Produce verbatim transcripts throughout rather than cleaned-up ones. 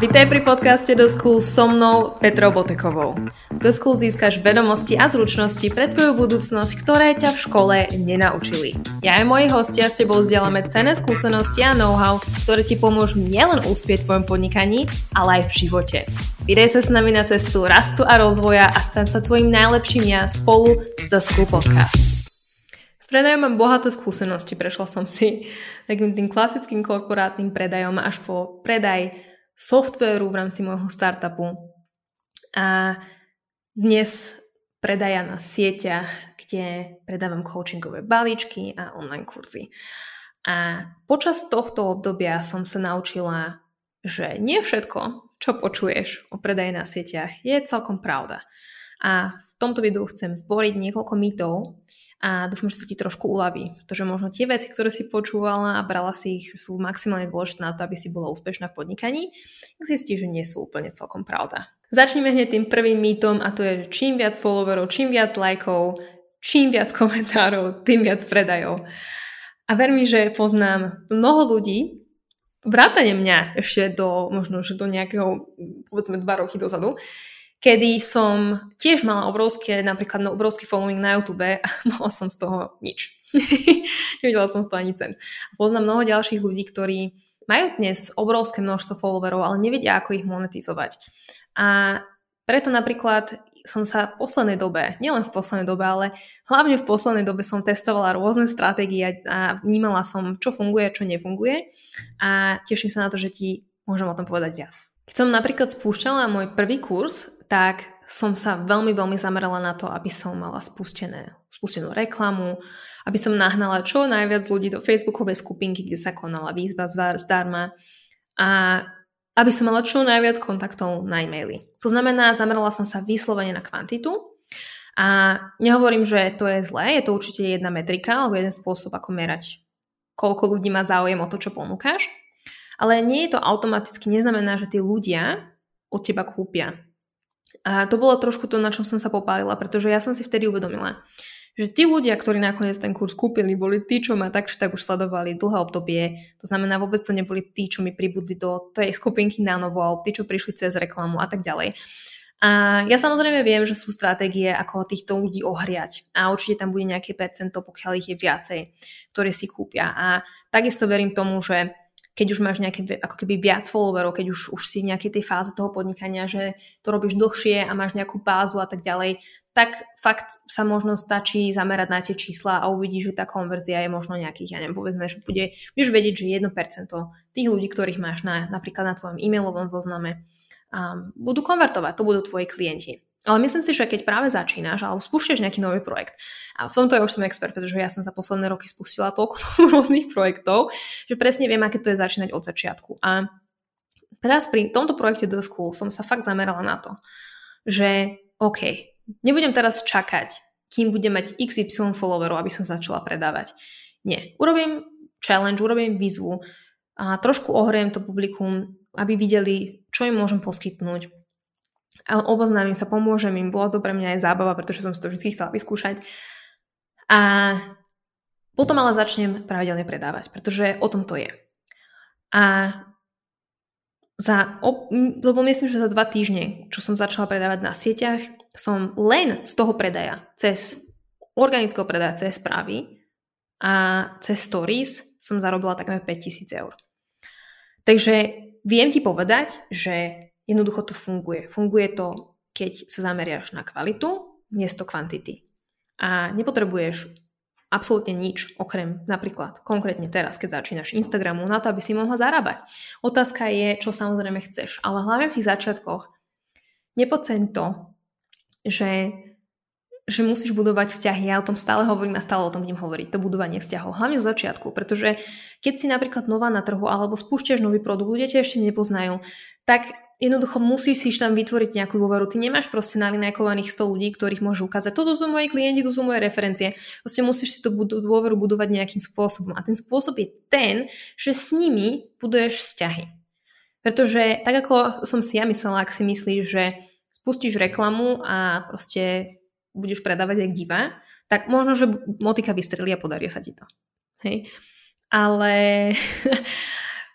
Vitaj pri podcaste The School so mnou, Petrou Botekovou. The School získaš vedomosti a zručnosti pre tvoju budúcnosť, ktoré ťa v škole nenaučili. Ja aj moji hostia s tebou vzdielame cenné skúsenosti a know-how, ktoré ti pomôžu nielen uspieť v tvojom podnikaní, ale aj v živote. Vydaj sa s nami na cestu rastu a rozvoja a staň sa tvojim najlepším ja spolu s The School Podcast. S predajom mám bohaté skúsenosti, prešla som si takým tým klasickým korporátnym predajom až po predaj softvéru v rámci môjho startupu a dnes predaja na sieťach, kde predávam coachingové balíčky a online kurzy. A počas tohto obdobia som sa naučila, že nie všetko, čo počuješ o predaji na sieťach, je celkom pravda. A v tomto videu chcem zboriť niekoľko mýtov, a dúfam, že sa ti trošku uľaví, pretože možno tie veci, ktoré si počúvala a brala si ich, sú maximálne dôležité na to, aby si bola úspešná v podnikaní, zistíš, že nie sú úplne celkom pravda. Začneme hneď tým prvým mýtom a to je, že čím viac followerov, čím viac lajkov, čím viac komentárov, tým viac predajov. A ver mi, že poznám mnoho ľudí, vrátane mňa ešte do, možno, že do nejakého, povedzme, dva roky dozadu, kedy som tiež mala obrovské, napríklad no, obrovský following na YouTube a mala som z toho nič. Nevidela som z toho ani cent. Poznám mnoho ďalších ľudí, ktorí majú dnes obrovské množstvo followerov, ale nevedia, ako ich monetizovať. A preto napríklad som sa v poslednej dobe, nielen v poslednej dobe, ale hlavne v poslednej dobe som testovala rôzne stratégie a vnímala som, čo funguje, čo nefunguje. A teším sa na to, že ti môžem o tom povedať viac. Keď som napríklad spúšťala môj prvý kurz, tak som sa veľmi, veľmi zamerala na to, aby som mala spustené, spustenú reklamu, aby som nahnala čo najviac ľudí do facebookovej skupinky, kde sa konala výzva zdarma a aby som mala čo najviac kontaktov na e-maily. To znamená, zamerala som sa vyslovene na kvantitu a nehovorím, že to je zlé, je to určite jedna metrika alebo jeden spôsob, ako merať, koľko ľudí má záujem o to, čo ponúkaš, ale nie je to automaticky, neznamená, že tí ľudia od teba kúpia. A to bolo trošku to, na čom som sa popálila, pretože ja som si vtedy uvedomila, že tí ľudia, ktorí nakoniec ten kurz kúpili, boli tí, čo ma tak, či tak už sledovali dlhé obdobie. To znamená, vôbec to neboli tí, čo mi pribudli do tej skupinky na novo, alebo tí, čo prišli cez reklamu a tak ďalej. A ja samozrejme viem, že sú stratégie, ako týchto ľudí ohriať. A určite tam bude nejaké percento, pokiaľ ich je viacej, ktoré si kúpia. A takisto verím tomu, že keď už máš nejaké, ako keby viac followerov, keď už, už si v nejakej tej fáze toho podnikania, že to robíš dlhšie a máš nejakú bázu a tak ďalej, tak fakt sa možno stačí zamerať na tie čísla a uvidíš, že tá konverzia je možno nejakých, ja neviem, povedzme, že bude, budeš vedieť, že jedno percento tých ľudí, ktorých máš na, napríklad na tvojom e-mailovom zozname, um, budú konvertovať, to budú tvoji klienti. Ale myslím si, že keď práve začínaš alebo spúšťaš nejaký nový projekt, a v tomto ja už som expert, pretože ja som za posledné roky spustila toľko rôznych projektov, že presne viem, aké to je začínať od začiatku. A teraz pri tomto projekte The School som sa fakt zamerala na to, že OK, nebudem teraz čakať, kým budem mať iks ypsilon followerov, aby som začala predávať. Nie, urobím challenge, urobím výzvu a trošku ohriem to publikum, aby videli, čo im môžem poskytnúť. A oboznámim sa, pomôžem im, bola to pre mňa aj zábava, pretože som si to vždy chcela vyskúšať. A potom ale začnem pravidelne predávať, pretože o tom to je. A za, lebo myslím, že za dva týždne, čo som začala predávať na sieťach, som len z toho predaja, cez organického predaja, cez správy a cez stories som zarobila takmer päťtisíc eur. Takže viem ti povedať, že jednoducho to funguje. Funguje to, keď sa zameriaš na kvalitu miesto kvantity. A nepotrebuješ absolútne nič, okrem napríklad konkrétne teraz, keď začínaš Instagramu, na to, aby si mohla zarábať. Otázka je, čo samozrejme chceš. Ale hlavne v tých začiatkoch nepodceň to, že, že musíš budovať vzťahy. Ja o tom stále hovorím a stále o tom budem hovoriť. To budovanie vzťahov. Hlavne z začiatku, pretože keď si napríklad nová na trhu alebo spúšťaš nový produkt, ľudia ťa ešte nepoznajú, tak jednoducho musíš si tam vytvoriť nejakú dôveru. Ty nemáš proste nalinajkovaných sto ľudí, ktorých môžu ukázať. Toto sú moje klienti, to sú moje referencie. Proste musíš si tú dôveru budovať nejakým spôsobom. A ten spôsob je ten, že s nimi buduješ vzťahy. Pretože tak ako som si ja myslela, ak si myslíš, že spustíš reklamu a proste budeš predávať jak divá, tak možno, že motika vystrelí a podarí sa ti to. Hej. Ale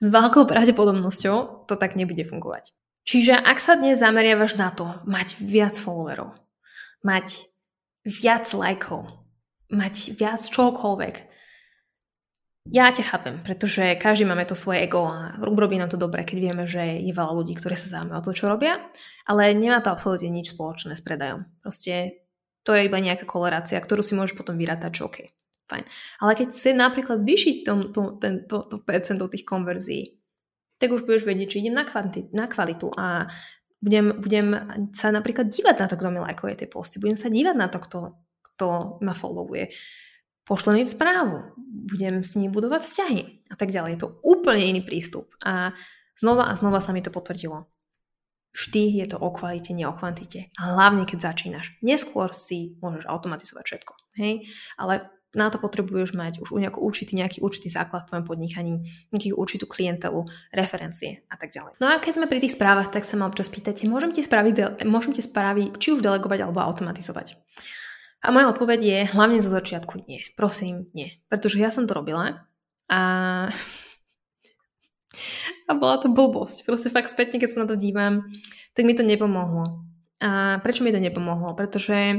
s veľkou pravdepodobnosťou to tak nebude fungovať. Čiže ak sa dnes zameriavaš na to, mať viac followerov, mať viac lajkov, mať viac čokoľvek, ja ťa chápem, pretože každý máme to svoje ego a urobí nám to dobre, keď vieme, že je veľa ľudí, ktorí sa zaujímajú o to, čo robia, ale nemá to absolútne nič spoločné s predajom. Proste to je iba nejaká kolorácia, ktorú si môžeš potom vyrátať, čo OK, fajn. Ale keď chce napríklad zvýšiť tom, to, ten, to, to percento tých konverzií, tak už budeš vedieť, či idem na, kvanti, na kvalitu a budem, budem sa napríklad dívať na to, kto mi lajkuje tie posty, budem sa dívať na to, kto, kto ma followuje. Pošlem im správu, budem s nimi budovať vzťahy a tak ďalej. Je to úplne iný prístup a znova a znova sa mi to potvrdilo. Vždy je to o kvalite, nie o kvantite. A hlavne, keď začínaš. Neskôr si môžeš automatizovať všetko. Hej? Ale na to potrebuješ mať už nejaký určitý, nejaký určitý základ v tvojom podnikaní, nejakú určitú klientelu, referencie a tak ďalej. No a keď sme pri tých správach, tak sa ma občas pýtate, môžem ti spraviť, môžem ti spraviť či už delegovať alebo automatizovať. A moja odpoveď je, hlavne zo začiatku nie. Prosím, nie. Pretože ja som to robila a, a bola to blbosť. Proste fakt spätne, keď sa na to dívam, tak mi to nepomohlo. A prečo mi to nepomohlo? Pretože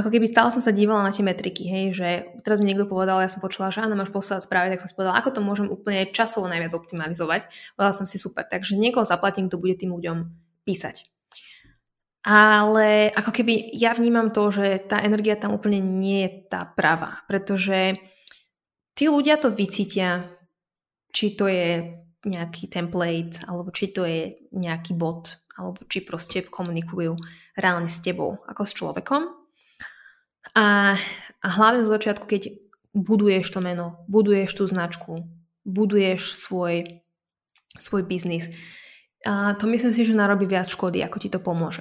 ako keby stále som sa dívala na tie metriky, hej, že teraz mi niekto povedal, ja som počula, že áno, máš posielať správy, tak som si povedala, ako to môžem úplne časovo najviac optimalizovať. Povedala som si super, takže niekoho zaplatím, kto bude tým ľuďom písať. Ale ako keby ja vnímam to, že tá energia tam úplne nie je tá pravá, pretože tí ľudia to vycítia, či to je nejaký template, alebo či to je nejaký bot, alebo či proste komunikujú reálne s tebou, ako s človekom. A, a hlavne zo začiatku, keď buduješ to meno, buduješ tú značku, buduješ svoj, svoj biznis, a to myslím si, že narobí viac škody, ako ti to pomôže.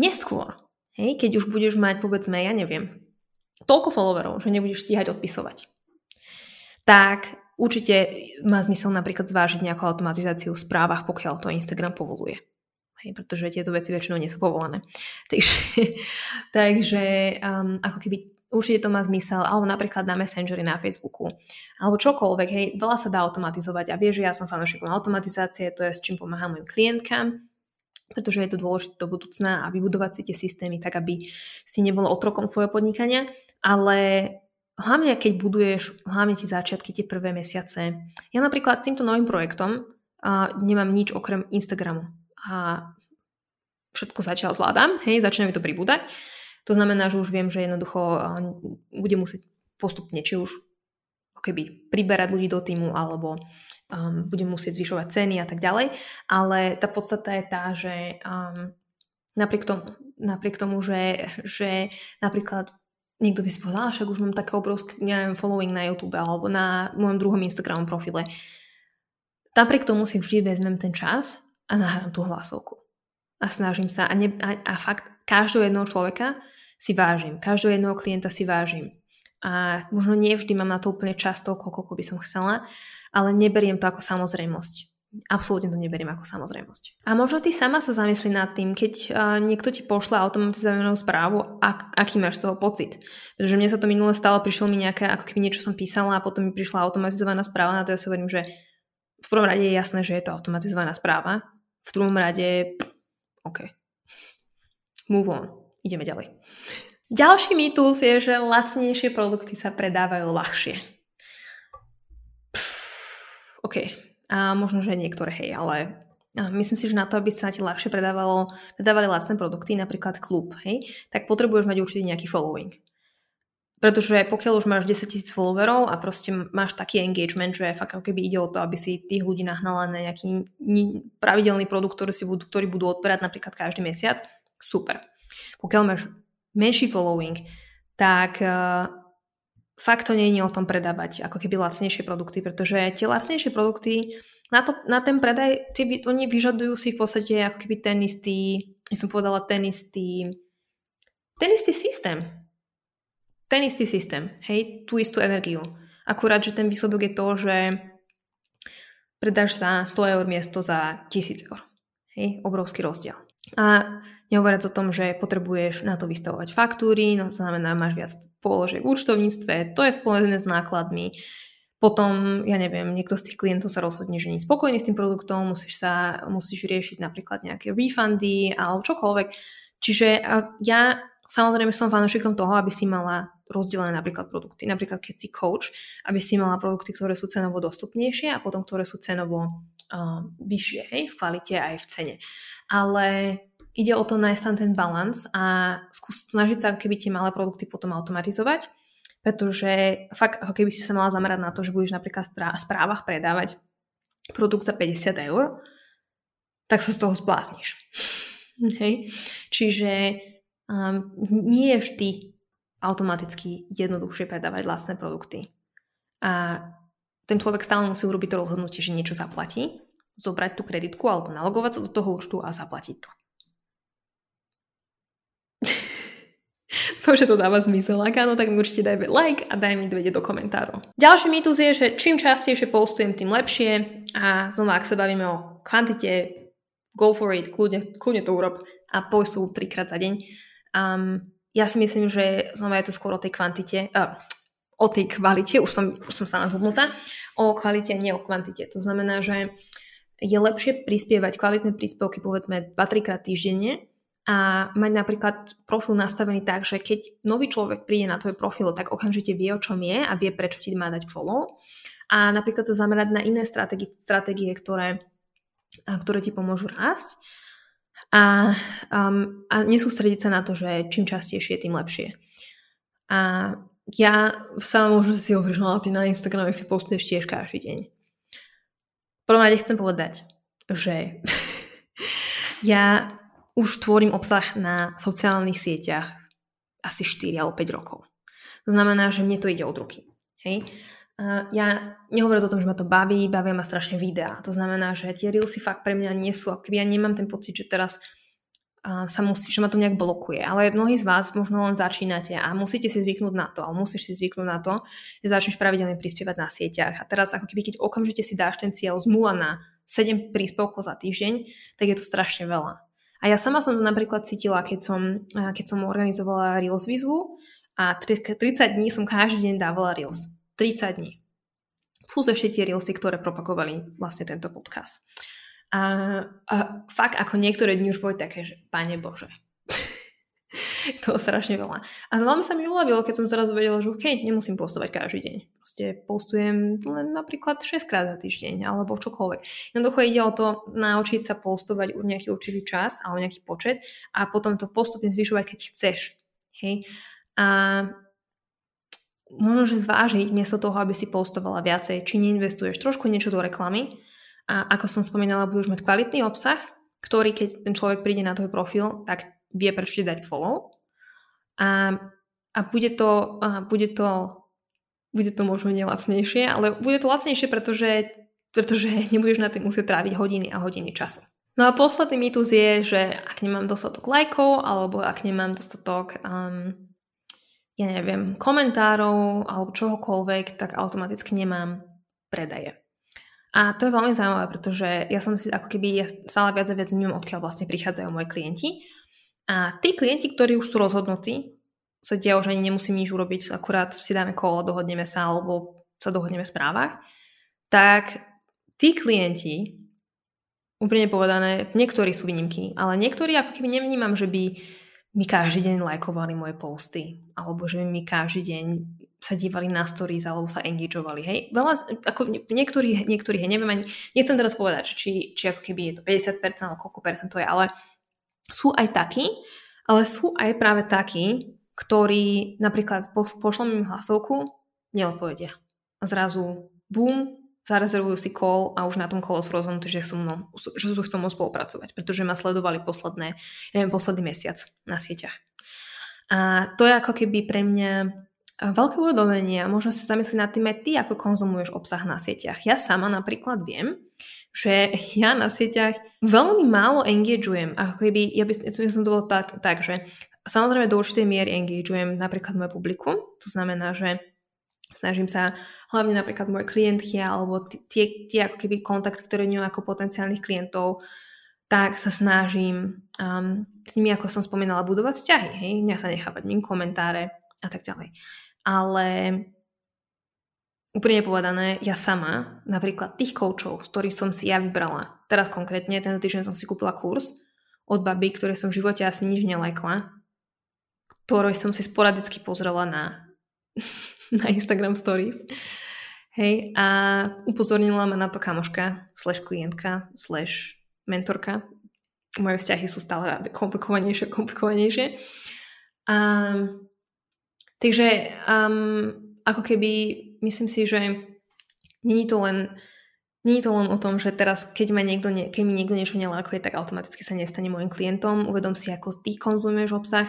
Neskôr, hej, keď už budeš mať, povedzme, ja neviem, toľko followerov, že nebudeš stíhať odpisovať, tak určite má zmysel napríklad zvážiť nejakú automatizáciu v správach, pokiaľ to Instagram povoluje. Hej, pretože tieto veci väčšinou nie sú povolené. Takže, takže um, ako keby určite to má zmysel, alebo napríklad na Messengeri na Facebooku, alebo čokoľvek, hej, veľa sa dá automatizovať a vieš, že ja som fanúšikom automatizácie, to je s čím pomáham mojim klientkám, pretože je to dôležité do budúcna a vybudovať si tie systémy tak, aby si nebolo otrokom svojho podnikania, ale hlavne, keď buduješ, hlavne tie začiatky, tie prvé mesiace. Ja napríklad týmto novým projektom uh, nemám nič okrem Instagramu a všetko zatiaľ zvládam, hej, začína mi to pribúdať. To znamená, že už viem, že jednoducho budem musieť postupne, či už keby priberať ľudí do týmu, alebo um, budem musieť zvyšovať ceny a tak ďalej. Ale tá podstata je tá, že um, napriek tomu, napriek tomu že, že napríklad niekto by si povedal, však už mám také obrovské, ja neviem, following na YouTube alebo na môjom druhom Instagramovom profile. Napriek tomu si vždy vezmem ten čas a nahrám tú hlasovku. A snažím sa. A, ne, a, a fakt, každého jedného človeka si vážim. Každého jedného klienta si vážim. A možno nevždy mám na to úplne často, koľko by som chcela, ale neberiem to ako samozrejmosť. Absolútne to neberiem ako samozrejmosť. A možno ty sama sa zamyslí nad tým, keď uh, niekto ti pošle automatizovanú správu, ak, aký máš z toho pocit. Pretože mne sa to minule stalo, prišlo mi nejaké, ako keby niečo som písala a potom mi prišla automatizovaná správa, na to ja si verím, že v prvom rade je jasné, že je to automatizovaná správa. V druhom rade... OK. Move on. Ideme ďalej. Ďalší mýtus je, že lacnejšie produkty sa predávajú ľahšie. Pff, OK. A možno, že niektoré, hej, ale myslím si, že na to, aby sa ti ľahšie predávalo, predávali lacné produkty, napríklad klub, hej, tak potrebuješ mať určite nejaký following. Pretože pokiaľ už máš desaťtisíc followerov a proste máš taký engagement, že fakt keby ide o to, aby si tých ľudí nahnala na nejaký pravidelný produkt, ktorý, si budú, ktorý budú odberať napríklad každý mesiac, super. Pokiaľ máš menší following, tak uh, fakt to nie je o tom predávať ako keby lacnejšie produkty, pretože tie lacnejšie produkty na, to, na ten predaj, tie, oni vyžadujú si v podstate ako keby ten istý, ja som povedala ten istý, ten istý systém. Ten istý systém, hej, tú istú energiu. Akurát, že ten výsledok je to, že predáš za sto eur miesto za tisíc eur. Hej, obrovský rozdiel. A nehovoriac o tom, že potrebuješ na to vystavovať faktúry, no to znamená, máš viac položiek v účtovníctve, to je spojené s nákladmi, Potom, ja neviem, niekto z tých klientov sa rozhodne, že nie je spokojný s tým produktom, musíš, sa, musíš riešiť napríklad nejaké refundy alebo čokoľvek. Čiže ja samozrejme som fanúšikom toho, aby si mala rozdelené napríklad produkty. Napríklad keď si coach, aby si mala produkty, ktoré sú cenovo dostupnejšie a potom, ktoré sú cenovo uh, vyššie, hej, v kvalite aj v cene. Ale ide o to nájsť tam ten balans a skúsiť snažiť sa, keby tie malé produkty potom automatizovať. Pretože fakt, ako keby si sa mala zamerať na to, že budeš napríklad v správach predávať produkt za päťdesiat eur, tak sa z toho splázniš. Hej. Čiže um, nie je vždy automaticky jednoduchšie predávať vlastné produkty. A ten človek stále musí urobiť to rozhodnutie, že niečo zaplatí, zobrať tú kreditku alebo nalogovať sa do toho účtu a zaplatiť to. Dúfam, že to dáva zmysel. Ak áno, tak mi určite daj like a daj mi vedieť do komentárov. Ďalší mýtus je, že čím častejšie postujem, tým lepšie. A znova, ak sa bavíme o kvantite, go for it, kľudne, kľudne to urob a postuj trikrát za deň. Um, ja si myslím, že znova je to skôr o tej kvantite, uh, o tej kvalite, už som, už som sa nazhodnutá, o kvalite a nie o kvantite. To znamená, že je lepšie prispievať kvalitné príspevky, povedzme dva tri krát týždenne, a mať napríklad profil nastavený tak, že keď nový človek príde na tvoj profil, tak okamžite vie, o čom je a vie, prečo ti má dať follow. A napríklad sa zamerať na iné stratégie, stratégie ktoré, ktoré ti pomôžu rásť. A, um, a nesústrediť sa na to, že čím častejšie, tým lepšie. A ja sa môžem si hovoriť, no ale ty na Instagrame postuješ tiež každý deň. V prvom rade chcem povedať, že ja... už tvorím obsah na sociálnych sieťach asi štyri alebo päť rokov. To znamená, že mne to ide od ruky. Hej? Ja nehovorím o tom, že ma to baví, bavia ma strašne videá. To znamená, že tie reelsy fakt pre mňa nie sú, akoby ja nemám ten pocit, že teraz uh, sa musí, že ma to nejak blokuje. Ale mnohí z vás možno len začínate a musíte si zvyknúť na to, ale musíš si zvyknúť na to, že začneš pravidelne prispievať na sieťach. A teraz ako keby keď okamžite si dáš ten cieľ z nula na sedem príspevkov za týždeň, tak je to strašne veľa. A ja sama som to napríklad cítila, keď som, keď som organizovala Reels výzvu a tridsať dní som každý deň dávala Reels. tridsať dní. Plus ešte tie Reelsy, ktoré propagovali vlastne tento podcast. A, a fakt ako niektoré dni už boli také, že Pane Bože. To strašne veľa. A veľmi sa mi uľavilo, keď som teraz uvedela, že OK, nemusím postovať každý deň. Proste postujem len napríklad šesťkrát za týždeň alebo čokoľvek. Jednoducho ide o to naučiť sa postovať nejaký určitý čas alebo nejaký počet a potom to postupne zvyšovať, keď chceš. Hej? A možno, že zvážiť miesto toho, aby si postovala viacej, či neinvestuješ trošku niečo do reklamy a ako som spomínala, budeš mať kvalitný obsah, ktorý keď ten človek príde na tvoj profil, tak vie prečo ti dať follow a, a, bude to, a bude to bude to možno nelacnejšie, ale bude to lacnejšie, pretože, pretože nebudeš na tým musieť tráviť hodiny a hodiny času. No a posledný mýtus je, že ak nemám dostatok lajkov, alebo ak nemám dostatok um, ja neviem, komentárov alebo čohokoľvek, tak automaticky nemám predaje. A to je veľmi zaujímavé, pretože ja som si ako keby ja stále viac a viac vnímam, odkiaľ vlastne prichádzajú moji klienti. A tí klienti, ktorí už sú rozhodnutí, sa dia už ani nemusím nič urobiť, akurát si dáme kolo, dohodneme sa alebo sa dohodneme v správach, tak tí klienti, úplne povedané, niektorí sú výnimky, ale niektorí ako keby nevnímam, že by mi každý deň lajkovali moje posty alebo že by mi každý deň sa dívali na stories alebo sa engageovali. Hej? Veľa, ako niektorí, niektorí hej, neviem ani, nechcem teraz povedať, či, či ako keby je to päťdesiat percent alebo koľko percent to je, ale sú aj takí, ale sú aj práve takí, ktorí napríklad po, pošlom im hlasovku, neodpovedia. Zrazu bum, zarezervujú si call a už na tom call sú rozhodnutí, že chcú so mnou spolupracovať, pretože ma sledovali posledné, neviem, posledný mesiac na sieťach. A to je ako keby pre mňa veľké uvedomenie a možno si zamyslieť nad tým aj ty, ako konzumuješ obsah na sieťach. Ja sama napríklad viem, že ja na sieťach veľmi málo engageujem. Ako keby, ja by som to bol tak, tak, že samozrejme do určitej miery engageujem napríklad moje publikum. To znamená, že snažím sa hlavne napríklad moje klientky alebo tie, tie ako keby kontakty, ktoré nemám ako potenciálnych klientov, tak sa snažím um, s nimi, ako som spomínala, budovať vzťahy. Hej? Nech sa nechávať mým komentáre a tak ďalej. Ale Úprimne povedané, ja sama, napríklad tých koučov, ktorých som si ja vybrala, teraz konkrétne, tento týždeň som si kúpila kurz od baby, ktorej som v živote asi nič nelajkla, ktorej som si sporadicky pozrela na, na Instagram stories. Hej, a upozornila ma na to kamoška, slash klientka, slash mentorka. Moje vzťahy sú stále komplikovanejšie, komplikovanejšie. A, takže um, ako keby myslím si, že nie je to len, nie je to len o tom, že teraz, keď, ma niekto ne, keď mi niekto niečo nelákuje, tak automaticky sa nestane môjim klientom. Uvedom si, ako ty konzumuješ obsah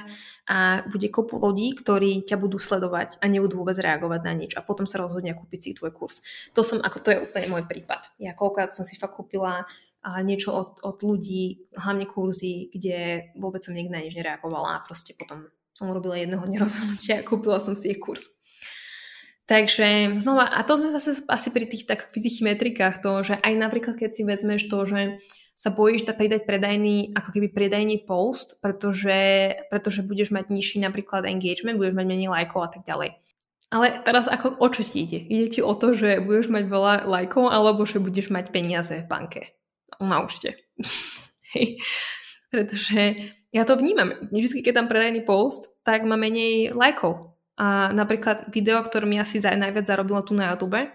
a bude kopu ľudí, ktorí ťa budú sledovať a nebudú vôbec reagovať na nič a potom sa rozhodnia kúpiť si tvoj kurz. To som, ako to je úplne môj prípad. Ja koľkokrát som si fakt kúpila a niečo od, od ľudí, hlavne kurzy, kde vôbec som nikdy na nič nereagovala a proste potom som urobila jedného nerozhodnutia a kúpila som si ich kurz. Takže znova, a to sme zase asi pri tých, tak, pri tých metrikách toho, že aj napríklad, keď si vezmeš to, že sa bojíš da pridať predajný, ako keby predajný post, pretože, pretože budeš mať nižší napríklad engagement, budeš mať menej lajkov a tak ďalej. Ale teraz ako o čo ti ide? Ide ti o to, že budeš mať veľa lajkov alebo že budeš mať peniaze v banke. Na účte. Hej. Pretože ja to vnímam. Vždy, keď tam predajný post, tak má menej lajkov. A napríklad video, ktoré mi asi najviac zarobilo tu na YouTube,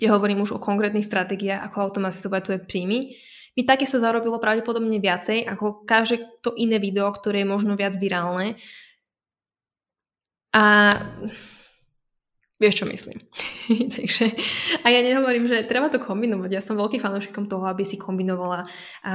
kde hovorím už o konkrétnych stratégiách, ako automatizovať tvoje príjmy, mi také sa zarobilo pravdepodobne viacej ako každé to iné video, ktoré je možno viac virálne. A vieš, čo myslím. Takže, a ja nehovorím, že treba to kombinovať. Ja som veľký fanúšikom toho, aby si kombinovala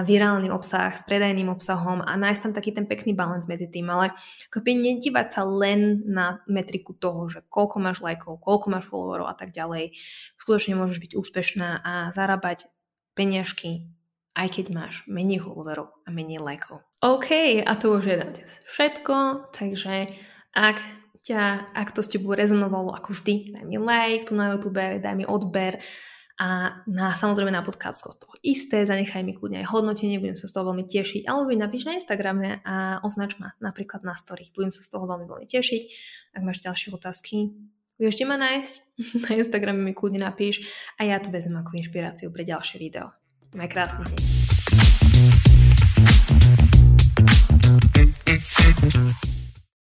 virálny obsah s predajným obsahom a nájsť tam taký ten pekný balans medzi tým, ale akoby nedívať sa len na metriku toho, že koľko máš lajkov, koľko máš followerov a tak ďalej. Skutočne môžeš byť úspešná a zarábať peniažky, aj keď máš menej followerov a menej lajkov. OK, a to už je na dnes všetko, takže ak ťa, ak to s tebou rezonovalo, ako vždy, daj mi like tu na YouTube, daj mi odber a na, samozrejme na podcastu to isté, zanechaj mi kľudne aj hodnotenie, budem sa z toho veľmi tešiť, alebo mi napíš na Instagrame a označ ma napríklad na story, budem sa z toho veľmi veľmi tešiť. Ak máš ďalšie otázky, vieš, kde ma nájsť? Na Instagrame mi kľudne napíš a ja to vezmem ako inšpiráciu pre ďalšie video. Maj krásny deň.